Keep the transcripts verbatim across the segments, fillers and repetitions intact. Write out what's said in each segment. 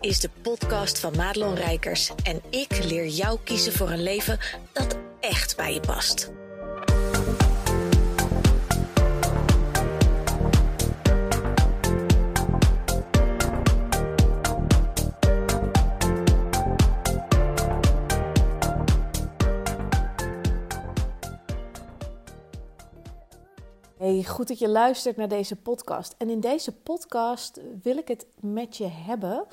is de podcast van Madeleine Rijkers en ik leer jou kiezen voor een leven dat echt bij je past. Hey, goed dat je luistert naar deze podcast. En in deze podcast wil ik het met je hebben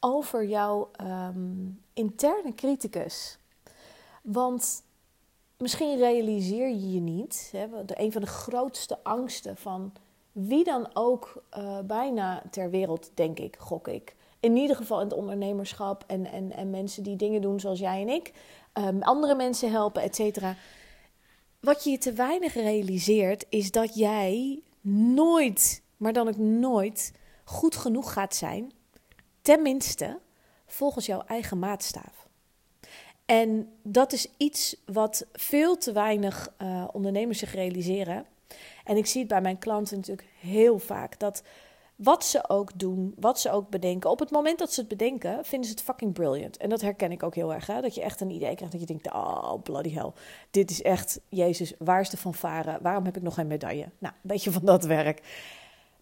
over jouw um, interne criticus. Want misschien realiseer je je niet, hè, een van de grootste angsten van wie dan ook uh, bijna ter wereld, denk ik, gok ik. In ieder geval in het ondernemerschap en, en, en mensen die dingen doen zoals jij en ik. Um, andere mensen helpen, et cetera. Wat je je te weinig realiseert is dat jij nooit, maar dan ook nooit, goed genoeg gaat zijn. Tenminste, volgens jouw eigen maatstaf. En dat is iets wat veel te weinig uh, ondernemers zich realiseren. En ik zie het bij mijn klanten natuurlijk heel vaak. Dat wat ze ook doen, wat ze ook bedenken. Op het moment dat ze het bedenken, vinden ze het fucking brilliant. En dat herken ik ook heel erg. Hè? Dat je echt een idee krijgt dat je denkt, oh bloody hell. Dit is echt, Jezus, waar is de fanfare? Waarom heb ik nog geen medaille? Nou, een beetje van dat werk.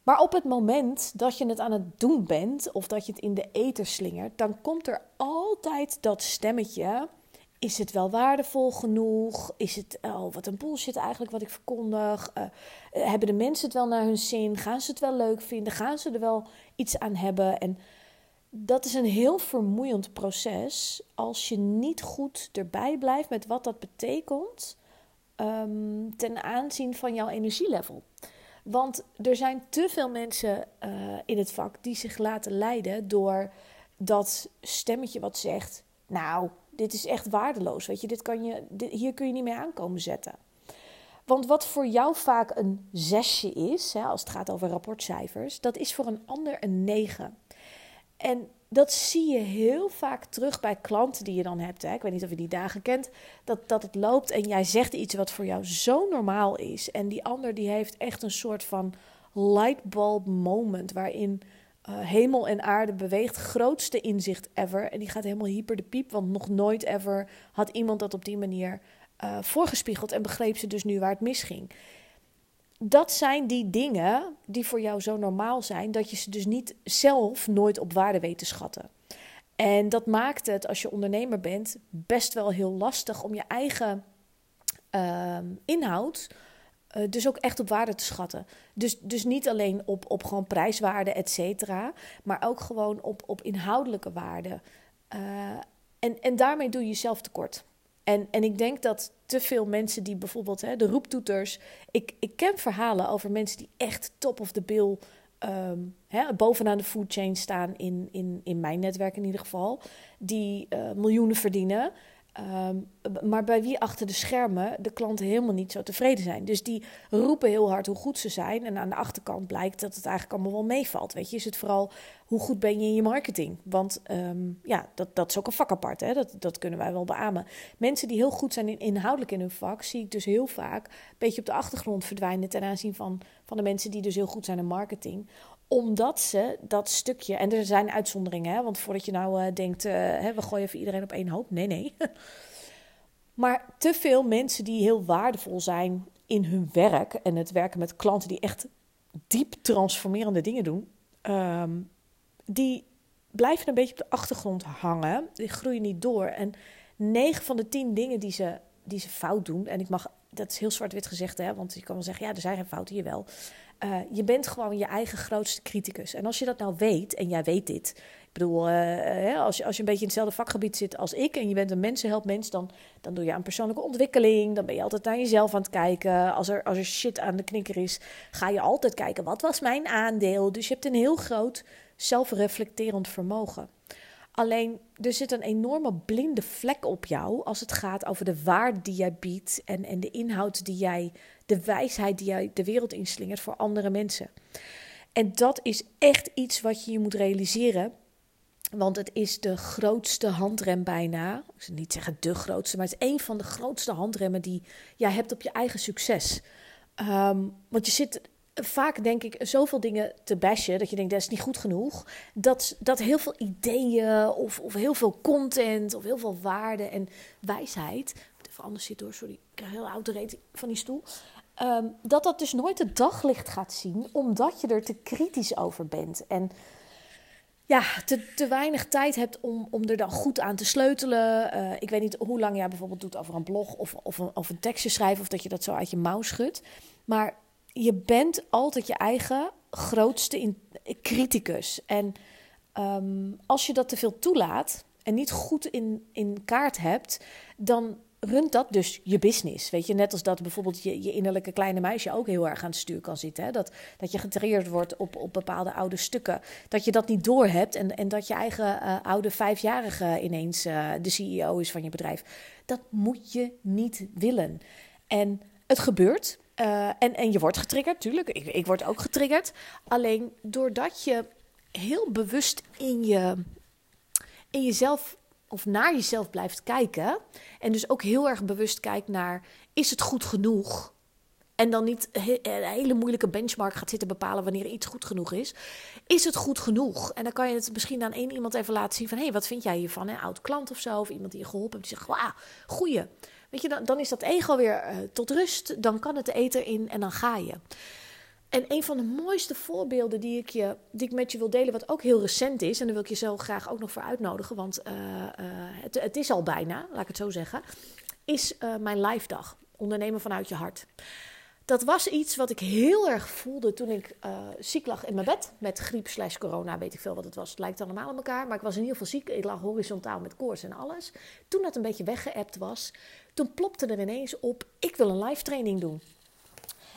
Maar op het moment dat je het aan het doen bent, of dat je het in de ether slingert, dan komt er altijd dat stemmetje. Is het wel waardevol genoeg? Is het, oh, wat een bullshit eigenlijk wat ik verkondig? Uh, hebben de mensen het wel naar hun zin? Gaan ze het wel leuk vinden? Gaan ze er wel iets aan hebben? En dat is een heel vermoeiend proces als je niet goed erbij blijft met wat dat betekent um, ten aanzien van jouw energielevel. Want er zijn te veel mensen uh, in het vak die zich laten leiden door dat stemmetje wat zegt, nou, dit is echt waardeloos, weet je, dit kan je, dit, hier kun je niet mee aankomen zetten. Want wat voor jou vaak een zesje is, hè, als het gaat over rapportcijfers, dat is voor een ander een negen. En dat zie je heel vaak terug bij klanten die je dan hebt. Hè. Ik weet niet of je die dagen kent, dat, dat het loopt en jij zegt iets wat voor jou zo normaal is. En die ander die heeft echt een soort van lightbulb moment waarin Uh, hemel en aarde beweegt, grootste inzicht ever. En die gaat helemaal hyper de piep, want nog nooit ever had iemand dat op die manier uh, voorgespiegeld en begreep ze dus nu waar het misging. Dat zijn die dingen die voor jou zo normaal zijn, dat je ze dus niet zelf nooit op waarde weet te schatten. En dat maakt het, als je ondernemer bent, best wel heel lastig om je eigen uh, inhoud Uh, dus ook echt op waarde te schatten. Dus, dus niet alleen op, op gewoon prijswaarde, et cetera. Maar ook gewoon op, op inhoudelijke waarde. Uh, en, en daarmee doe je jezelf tekort. En, en ik denk dat te veel mensen die bijvoorbeeld, hè, de roeptoeters. Ik, ik ken verhalen over mensen die echt top of the bill, Um, hè, bovenaan de food chain staan. In, in, in mijn netwerk in ieder geval. Die uh, miljoenen verdienen. Um, maar bij wie achter de schermen de klanten helemaal niet zo tevreden zijn. Dus die roepen heel hard hoe goed ze zijn. En aan de achterkant blijkt dat het eigenlijk allemaal wel meevalt. Weet je, is het vooral hoe goed ben je in je marketing? Want um, ja, dat, dat is ook een vak apart. Hè? Dat, dat kunnen wij wel beamen. Mensen die heel goed zijn in, inhoudelijk in hun vak, zie ik dus heel vaak een beetje op de achtergrond verdwijnen ten aanzien van, van de mensen die dus heel goed zijn in marketing. Omdat ze dat stukje, en er zijn uitzonderingen, hè? Want voordat je nou uh, denkt, uh, hè, we gooien even iedereen op één hoop. Nee, nee. Maar te veel mensen die heel waardevol zijn in hun werk en het werken met klanten die echt diep transformerende dingen doen, um, die blijven een beetje op de achtergrond hangen. Die groeien niet door. En negen van de tien dingen die ze, die ze fout doen, en ik mag, dat is heel zwart-wit gezegd, hè? Want je kan wel zeggen, ja, er zijn geen fouten, hier wel. Uh, je bent gewoon je eigen grootste criticus. En als je dat nou weet, en jij weet dit. Ik bedoel, uh, uh, als, je, als je een beetje in hetzelfde vakgebied zit als ik, en je bent een mensenhelpmens, dan, dan doe je aan persoonlijke ontwikkeling. Dan ben je altijd naar jezelf aan het kijken. Als er, als er shit aan de knikker is, ga je altijd kijken, wat was mijn aandeel? Dus je hebt een heel groot zelfreflecterend vermogen. Alleen, er zit een enorme blinde vlek op jou als het gaat over de waarde die jij biedt en, en de inhoud die jij, de wijsheid die jij de wereld inslingert voor andere mensen. En dat is echt iets wat je je moet realiseren, want het is de grootste handrem bijna. Ik zal niet zeggen de grootste, maar het is één van de grootste handremmen die jij hebt op je eigen succes. Um, want je zit vaak denk ik zoveel dingen te bashen, dat je denkt, dat is niet goed genoeg. Dat, dat heel veel ideeën of, of heel veel content of heel veel waarde en wijsheid... Ik moet even anders zitten hoor, sorry. Ik krijg heel oud de reet van die stoel. Um, dat dat dus nooit het daglicht gaat zien, omdat je er te kritisch over bent. En ja, te, te weinig tijd hebt om, om er dan goed aan te sleutelen. Uh, ik weet niet hoe lang jij bijvoorbeeld doet over een blog of, of, een, of een tekstje schrijven... of dat je dat zo uit je mouw schudt. Maar... je bent altijd je eigen grootste in- criticus. En um, als je dat te veel toelaat en niet goed in, in kaart hebt... dan runt dat dus je business. Weet je, net als dat bijvoorbeeld je, je innerlijke kleine meisje... ook heel erg aan het stuur kan zitten. Hè? Dat, dat je getriggerd wordt op, op bepaalde oude stukken. Dat je dat niet doorhebt en, en dat je eigen uh, oude vijfjarige... ineens uh, de C E O is van je bedrijf. Dat moet je niet willen. En het gebeurt... Uh, en, en je wordt getriggerd, tuurlijk. Ik, ik word ook getriggerd. Alleen doordat je heel bewust in, je, in jezelf of naar jezelf blijft kijken... en dus ook heel erg bewust kijkt naar, is het goed genoeg? En dan niet he, een hele moeilijke benchmark gaat zitten bepalen wanneer iets goed genoeg is. Is het goed genoeg? En dan kan je het misschien aan één iemand even laten zien van... hé, hey, wat vind jij hiervan? Een oud klant of zo, of iemand die je geholpen heeft, die zegt, wauw, goeie. Weet je, dan, dan is dat ego weer uh, tot rust, dan kan het de eter in en dan ga je. En een van de mooiste voorbeelden die ik, je, die ik met je wil delen, wat ook heel recent is... en daar wil ik je zo graag ook nog voor uitnodigen, want uh, uh, het, het is al bijna, laat ik het zo zeggen... is uh, mijn live dag, ondernemen vanuit je hart. Dat was iets wat ik heel erg voelde toen ik uh, ziek lag in mijn bed... met griep slash corona, weet ik veel wat het was. Het lijkt allemaal aan elkaar, maar ik was in ieder geval ziek. Ik lag horizontaal met koorts en alles. Toen dat een beetje weggeëpt was... toen plopte er ineens op, ik wil een live training doen.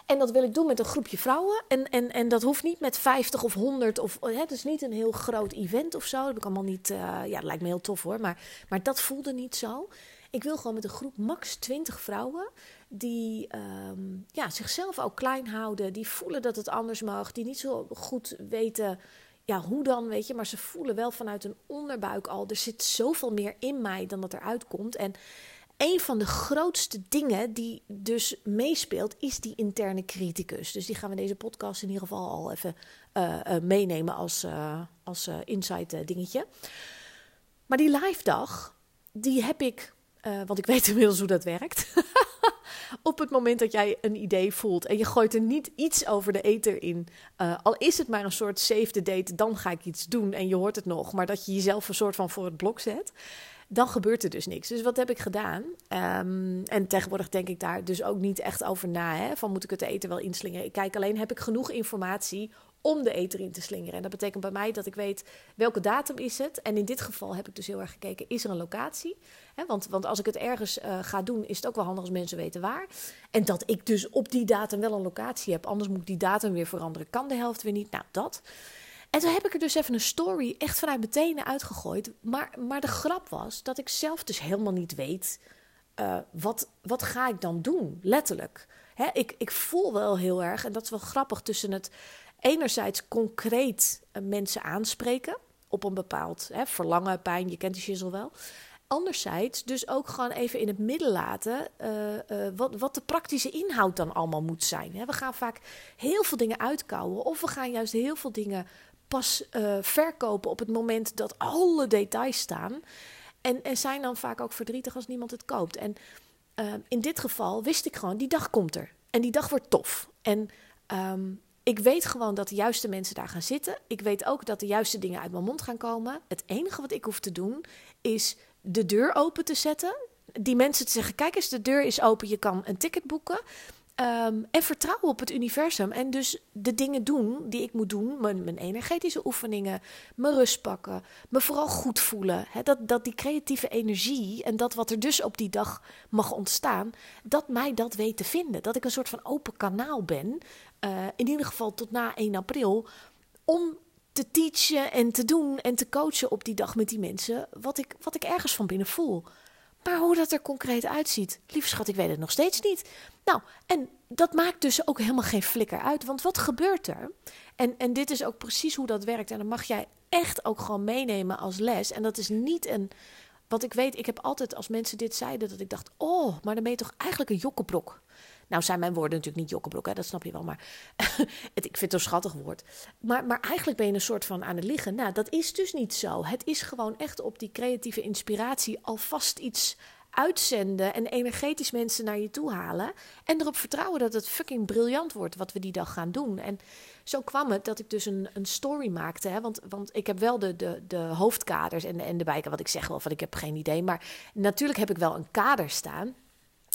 En dat wil ik doen met een groepje vrouwen. En, en, en dat hoeft niet met vijftig of honderd. Of, hè, het is niet een heel groot event of zo. Dat heb ik allemaal niet... Uh, ja, dat lijkt me heel tof hoor, maar, maar dat voelde niet zo. Ik wil gewoon met een groep max twintig vrouwen... die um, ja, zichzelf ook klein houden. Die voelen dat het anders mag. Die niet zo goed weten... ja, hoe dan, weet je, maar ze voelen wel vanuit hun onderbuik al... er zit zoveel meer in mij dan dat eruit komt. En... een van de grootste dingen die dus meespeelt, is die interne criticus. Dus die gaan we in deze podcast in ieder geval al even uh, uh, meenemen als, uh, als uh, insight uh, dingetje. Maar die live dag, die heb ik, uh, want ik weet inmiddels hoe dat werkt. Op het moment dat jij een idee voelt en je gooit er niet iets over de ether in. Uh, al is het maar een soort save the date, dan ga ik iets doen en je hoort het nog. Maar dat je jezelf een soort van voor het blok zet. Dan gebeurt er dus niks. Dus wat heb ik gedaan? Um, en tegenwoordig denk ik daar dus ook niet echt over na. Hè? Van moet ik het eten wel inslingeren? Ik kijk alleen, heb ik genoeg informatie om de eter in te slingeren? En dat betekent bij mij dat ik weet welke datum is het. En in dit geval heb ik dus heel erg gekeken, is er een locatie? Hè? Want, want als ik het ergens uh, ga doen, is het ook wel handig als mensen weten waar. En dat ik dus op die datum wel een locatie heb. Anders moet ik die datum weer veranderen. Kan de helft weer niet? Nou, dat... En toen heb ik er dus even een story echt vanuit mijn tenen uitgegooid. Maar, maar de grap was dat ik zelf dus helemaal niet weet... Uh, wat, wat ga ik dan doen, letterlijk. Hè, ik, ik voel wel heel erg, en dat is wel grappig... tussen het enerzijds concreet mensen aanspreken... op een bepaald hè, verlangen, pijn, je kent die shizzle wel... anderzijds dus ook gewoon even in het midden laten... Uh, uh, wat, wat de praktische inhoud dan allemaal moet zijn. Hè. We gaan vaak heel veel dingen uitkouwen... of we gaan juist heel veel dingen... pas uh, verkopen op het moment dat alle details staan. En, en zijn dan vaak ook verdrietig als niemand het koopt. En uh, in dit geval wist ik gewoon, die dag komt er. En die dag wordt tof. En um, ik weet gewoon dat de juiste mensen daar gaan zitten. Ik weet ook dat de juiste dingen uit mijn mond gaan komen. Het enige wat ik hoef te doen, is de deur open te zetten. Die mensen te zeggen, kijk eens, de deur is open, je kan een ticket boeken... Um, en vertrouwen op het universum. En dus de dingen doen die ik moet doen. Mijn, mijn energetische oefeningen. Mijn rust pakken. Me vooral goed voelen. He, dat, dat die creatieve energie. En dat wat er dus op die dag mag ontstaan. Dat mij dat weet te vinden. Dat ik een soort van open kanaal ben. Uh, in ieder geval tot na één april. Om te teachen en te doen. En te coachen op die dag met die mensen. Wat ik, wat ik ergens van binnen voel. Maar hoe dat er concreet uitziet, lieve schat, ik weet het nog steeds niet. Nou, en dat maakt dus ook helemaal geen flikker uit. Want wat gebeurt er? En, en dit is ook precies hoe dat werkt. En dat mag jij echt ook gewoon meenemen als les. En dat is niet een... Want ik weet, ik heb altijd als mensen dit zeiden, dat ik dacht... oh, maar dan ben je toch eigenlijk een jokkenbrok. Nou zijn mijn woorden natuurlijk niet jokkenbroek, hè, dat snap je wel. Maar het, ik vind het een schattig woord. Maar, maar eigenlijk ben je een soort van aan het liggen. Nou, dat is dus niet zo. Het is gewoon echt op die creatieve inspiratie alvast iets uitzenden en energetisch mensen naar je toe halen en erop vertrouwen dat het fucking briljant wordt wat we die dag gaan doen. En zo kwam het dat ik dus een, een story maakte, hè? Want, want ik heb wel de, de, de hoofdkaders en, en de bijkaders, wat ik zeg wel van ik heb geen idee, maar natuurlijk heb ik wel een kader staan.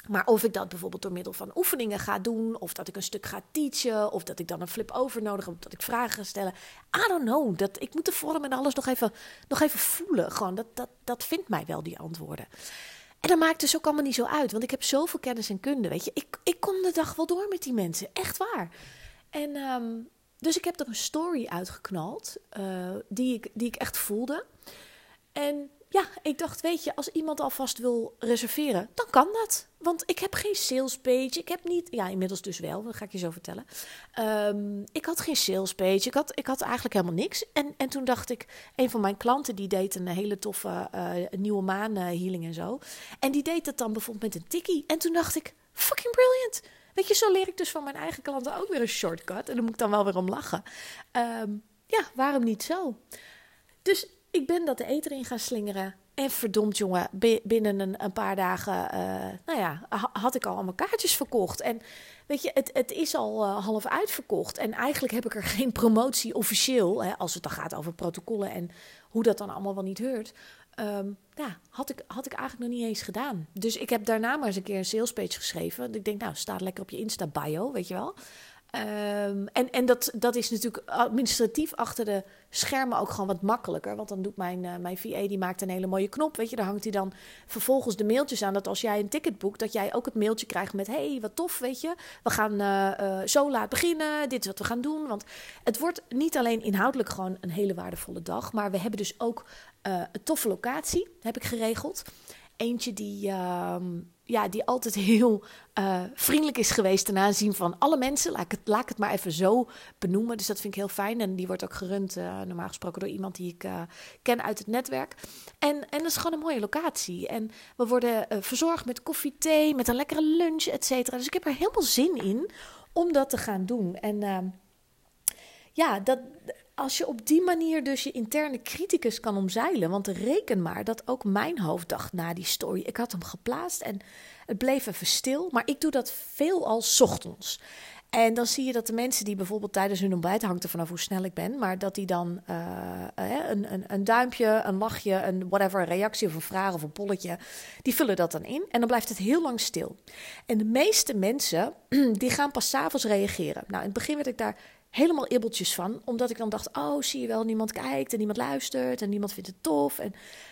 Maar of ik dat bijvoorbeeld door middel van oefeningen ga doen, of dat ik een stuk ga teachen, of dat ik dan een flip over nodig heb, dat ik vragen ga stellen. I don't know. Dat, ik moet de vorm en alles nog even, nog even voelen. Gewoon, dat, dat, dat vindt mij wel, die antwoorden. En dat maakt dus ook allemaal niet zo uit, want ik heb zoveel kennis en kunde, weet je. Ik, ik kom de dag wel door met die mensen, echt waar. En um, dus ik heb er een story uitgeknald, uh, die, ik, die ik echt voelde. En ja, ik dacht, weet je, als iemand alvast wil reserveren, dan kan dat. Want ik heb geen salespage, ik heb niet... Ja, inmiddels dus wel, dat ga ik je zo vertellen. Um, ik had geen salespage, ik had, ik had eigenlijk helemaal niks. En, en toen dacht ik, een van mijn klanten die deed een hele toffe uh, nieuwe maan uh, healing en zo. En die deed dat dan bijvoorbeeld met een tikkie. En toen dacht ik, fucking brilliant. Weet je, zo leer ik dus van mijn eigen klanten ook weer een shortcut. En daar moet ik dan wel weer om lachen. Um, ja, waarom niet zo? Dus... Ik ben dat de eter in gaan slingeren. En verdomd jongen, binnen een, een paar dagen uh, nou ja, had ik al allemaal kaartjes verkocht. En weet je, het, het is al uh, half uitverkocht. En eigenlijk heb ik er geen promotie officieel. Hè, als het dan gaat over protocollen en hoe dat dan allemaal wel niet heurt. Um, ja, had ik, had ik eigenlijk nog niet eens gedaan. Dus ik heb daarna maar eens een keer een salespage geschreven. Ik denk, nou, staat lekker op je Insta-bio, weet je wel. Um, en en dat, dat is natuurlijk administratief achter de schermen ook gewoon wat makkelijker. Want dan doet mijn, uh, mijn V A, die maakt een hele mooie knop, weet je. Daar hangt hij dan vervolgens de mailtjes aan dat als jij een ticket boekt, dat jij ook het mailtje krijgt met, hey, wat tof, weet je. We gaan uh, uh, zo laat beginnen, dit is wat we gaan doen. Want het wordt niet alleen inhoudelijk gewoon een hele waardevolle dag, maar we hebben dus ook uh, een toffe locatie, heb ik geregeld. Eentje die... Uh, Ja, die altijd heel uh, vriendelijk is geweest ten aanzien van alle mensen. Laat ik, het, laat ik het maar even zo benoemen. Dus dat vind ik heel fijn. En die wordt ook gerund, uh, normaal gesproken, door iemand die ik uh, ken uit het netwerk. En, en dat is gewoon een mooie locatie. En we worden uh, verzorgd met koffie, thee, met een lekkere lunch, et cetera. Dus ik heb er helemaal zin in om dat te gaan doen. En uh, ja, dat... Als je op die manier dus je interne criticus kan omzeilen... want reken maar dat ook mijn hoofd dacht na die story... ik had hem geplaatst en het bleef even stil... maar ik doe dat veelal 's ochtends. En dan zie je dat de mensen die bijvoorbeeld tijdens hun ontbijt... hangt er vanaf hoe snel ik ben... maar dat die dan uh, uh, een, een, een duimpje, een lachje, een whatever... een reactie of een vraag of een polletje... die vullen dat dan in en dan blijft het heel lang stil. En de meeste mensen die gaan pas 's avonds reageren. Nou, in het begin werd ik daar... helemaal ibbeltjes van, omdat ik dan dacht... oh, zie je wel, niemand kijkt en niemand luistert... en niemand vindt het tof. En...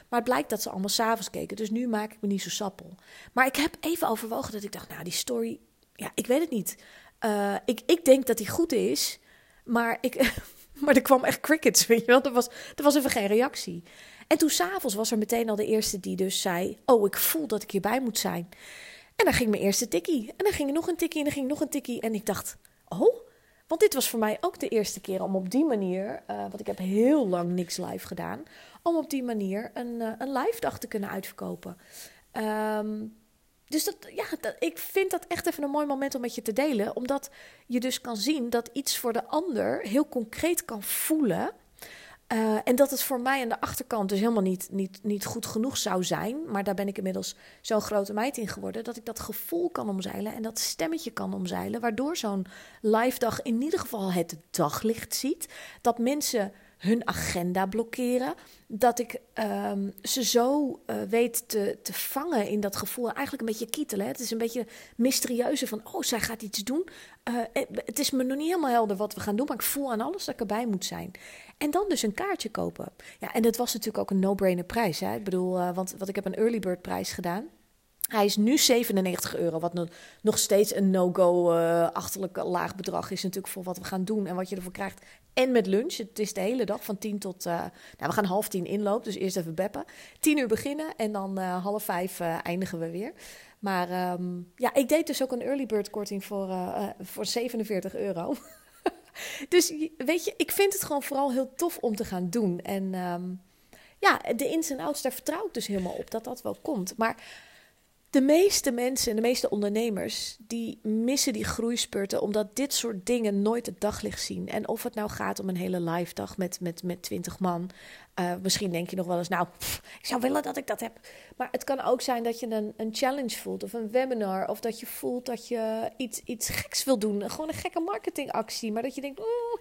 Maar het blijkt dat ze allemaal 's avonds keken... dus nu maak ik me niet zo sappel. Maar ik heb even overwogen dat ik dacht... nou, die story, ja, ik weet het niet. Uh, ik, ik denk dat die goed is, maar, ik, maar er kwam echt crickets, weet je wel. Er was, er was even geen reactie. En toen 's avonds was er meteen al de eerste die dus zei... oh, ik voel dat ik hierbij moet zijn. En dan ging mijn eerste tikkie. En dan ging er nog een tikkie en dan ging nog een tikkie. En ik dacht, oh... Want dit was voor mij ook de eerste keer om op die manier... Uh, want ik heb heel lang niks live gedaan... om op die manier een, uh, een live dag te kunnen uitverkopen. Um, dus dat, ja, dat, ik vind dat echt even een mooi moment om met je te delen. Omdat je dus kan zien dat iets voor de ander heel concreet kan voelen... Uh, en dat het voor mij aan de achterkant dus helemaal niet, niet, niet goed genoeg zou zijn... maar daar ben ik inmiddels zo'n grote meid in geworden... dat ik dat gevoel kan omzeilen en dat stemmetje kan omzeilen... waardoor zo'n live dag in ieder geval het daglicht ziet... dat mensen hun agenda blokkeren... dat ik uh, ze zo uh, weet te, te vangen in dat gevoel... eigenlijk een beetje kietelen. Hè? Het is een beetje mysterieuze van, oh, zij gaat iets doen... Uh, het is me nog niet helemaal helder wat we gaan doen... maar ik voel aan alles dat ik erbij moet zijn... En dan dus een kaartje kopen. Ja, en dat was natuurlijk ook een no-brainer prijs. Hè? Ik bedoel, uh, want, want ik heb een early bird prijs gedaan. Hij is nu zevenennegentig euro, wat no- nog steeds een no-go uh, achterlijk laag bedrag is natuurlijk voor wat we gaan doen en wat je ervoor krijgt. En met lunch, het is de hele dag van tien tot, uh, nou we gaan half tien inloop, dus eerst even beppen. Tien uur beginnen en dan uh, half vijf uh, eindigen we weer. Maar um, ja, ik deed dus ook een early bird korting voor, uh, uh, voor zevenenveertig euro. Dus weet je, ik vind het gewoon vooral heel tof om te gaan doen. En um, ja, de ins en outs, daar vertrouw ik dus helemaal op dat dat wel komt. Maar De meeste mensen en de meeste ondernemers die missen die groeispurten omdat dit soort dingen nooit het daglicht zien. En of het nou gaat om een hele live dag met, met, met twintig man. Uh, misschien denk je nog wel eens, nou, pff, ik zou willen dat ik dat heb. Maar het kan ook zijn dat je een, een challenge voelt of een webinar. Of dat je voelt dat je iets, iets geks wil doen. Gewoon een gekke marketingactie. Maar dat je denkt, mm,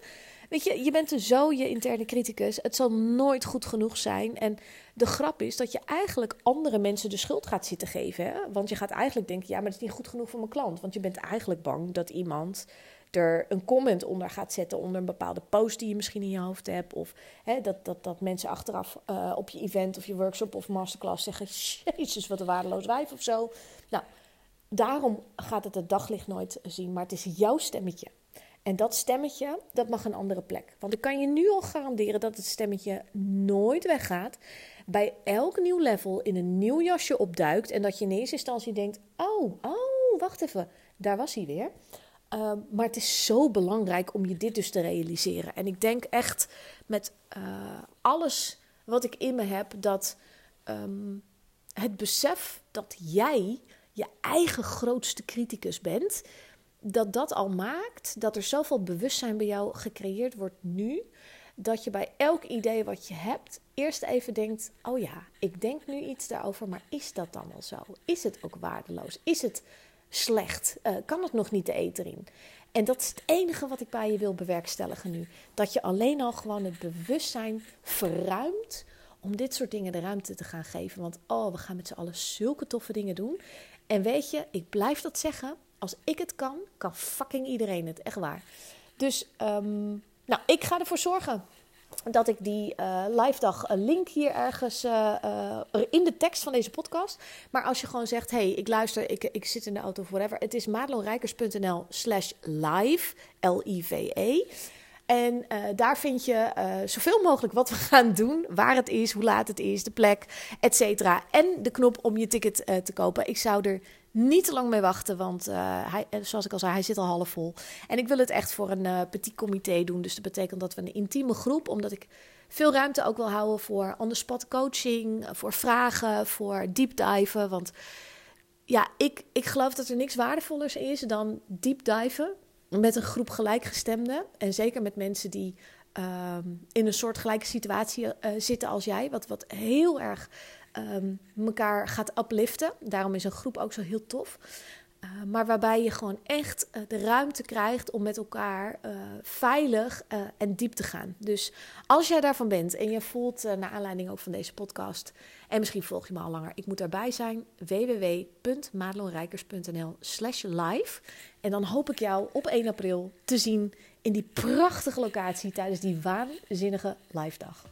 weet je, je bent er zo je interne criticus. Het zal nooit goed genoeg zijn. En de grap is dat je eigenlijk andere mensen de schuld gaat zitten geven. Hè? Want je gaat eigenlijk denken, ja, maar dat is niet goed genoeg voor mijn klant. Want je bent eigenlijk bang dat iemand er een comment onder gaat zetten onder een bepaalde post die je misschien in je hoofd hebt. Of hè, dat, dat, dat mensen achteraf uh, op je event of je workshop of masterclass zeggen, jezus, wat een waardeloos wijf of zo. Nou, daarom gaat het het daglicht nooit zien, maar het is jouw stemmetje. En dat stemmetje, dat mag een andere plek. Want ik kan je nu al garanderen dat het stemmetje nooit weggaat. Bij elk nieuw level in een nieuw jasje opduikt. En dat je in eerste instantie denkt, oh, oh, wacht even, daar was hij weer. Uh, maar het is zo belangrijk om je dit dus te realiseren. En ik denk echt met uh, alles wat ik in me heb, dat um, het besef dat jij je eigen grootste criticus bent, dat dat al maakt dat er zoveel bewustzijn bij jou gecreëerd wordt nu, dat je bij elk idee wat je hebt eerst even denkt, oh ja, ik denk nu iets daarover, maar is dat dan al zo? Is het ook waardeloos? Is het slecht? Uh, kan het nog niet de eter in? En dat is het enige wat ik bij je wil bewerkstelligen nu. Dat je alleen al gewoon het bewustzijn verruimt om dit soort dingen de ruimte te gaan geven. Want oh, we gaan met z'n allen zulke toffe dingen doen. En weet je, ik blijf dat zeggen. Als ik het kan, kan fucking iedereen het. Echt waar. Dus, um, nou, ik ga ervoor zorgen dat ik die uh, live dag een link hier ergens uh, uh, in de tekst van deze podcast. Maar als je gewoon zegt, hey, ik luister, ik, ik zit in de auto of whatever. Het is madelonrijkers.nl slash live, L I V E. En uh, daar vind je uh, zoveel mogelijk wat we gaan doen. Waar het is, hoe laat het is, de plek, et cetera. En de knop om je ticket uh, te kopen. Ik zou er niet te lang mee wachten, want uh, hij, zoals ik al zei, hij zit al half vol. En ik wil het echt voor een uh, petit comité doen. Dus dat betekent dat we een intieme groep, omdat ik veel ruimte ook wil houden voor on-the-spot coaching, voor vragen, voor deepdiven. Want ja, ik, ik geloof dat er niks waardevollers is dan deepdiven met een groep gelijkgestemden. En zeker met mensen die um, in een soortgelijke situatie uh, zitten als jij, wat, wat heel erg Um, elkaar gaat upliften. Daarom is een groep ook zo heel tof. Uh, maar waarbij je gewoon echt uh, de ruimte krijgt om met elkaar uh, veilig uh, en diep te gaan. Dus als jij daarvan bent en je voelt uh, naar aanleiding ook van deze podcast, en misschien volg je me al langer, ik moet daarbij zijn, www.madelonrijkers.nl slash live. En dan hoop ik jou op één april te zien in die prachtige locatie tijdens die waanzinnige live dag.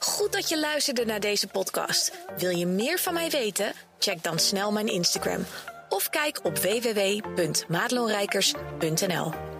Goed dat je luisterde naar deze podcast. Wil je meer van mij weten? Check dan snel mijn Instagram. Of kijk op w w w punt madelonrijkers punt n l.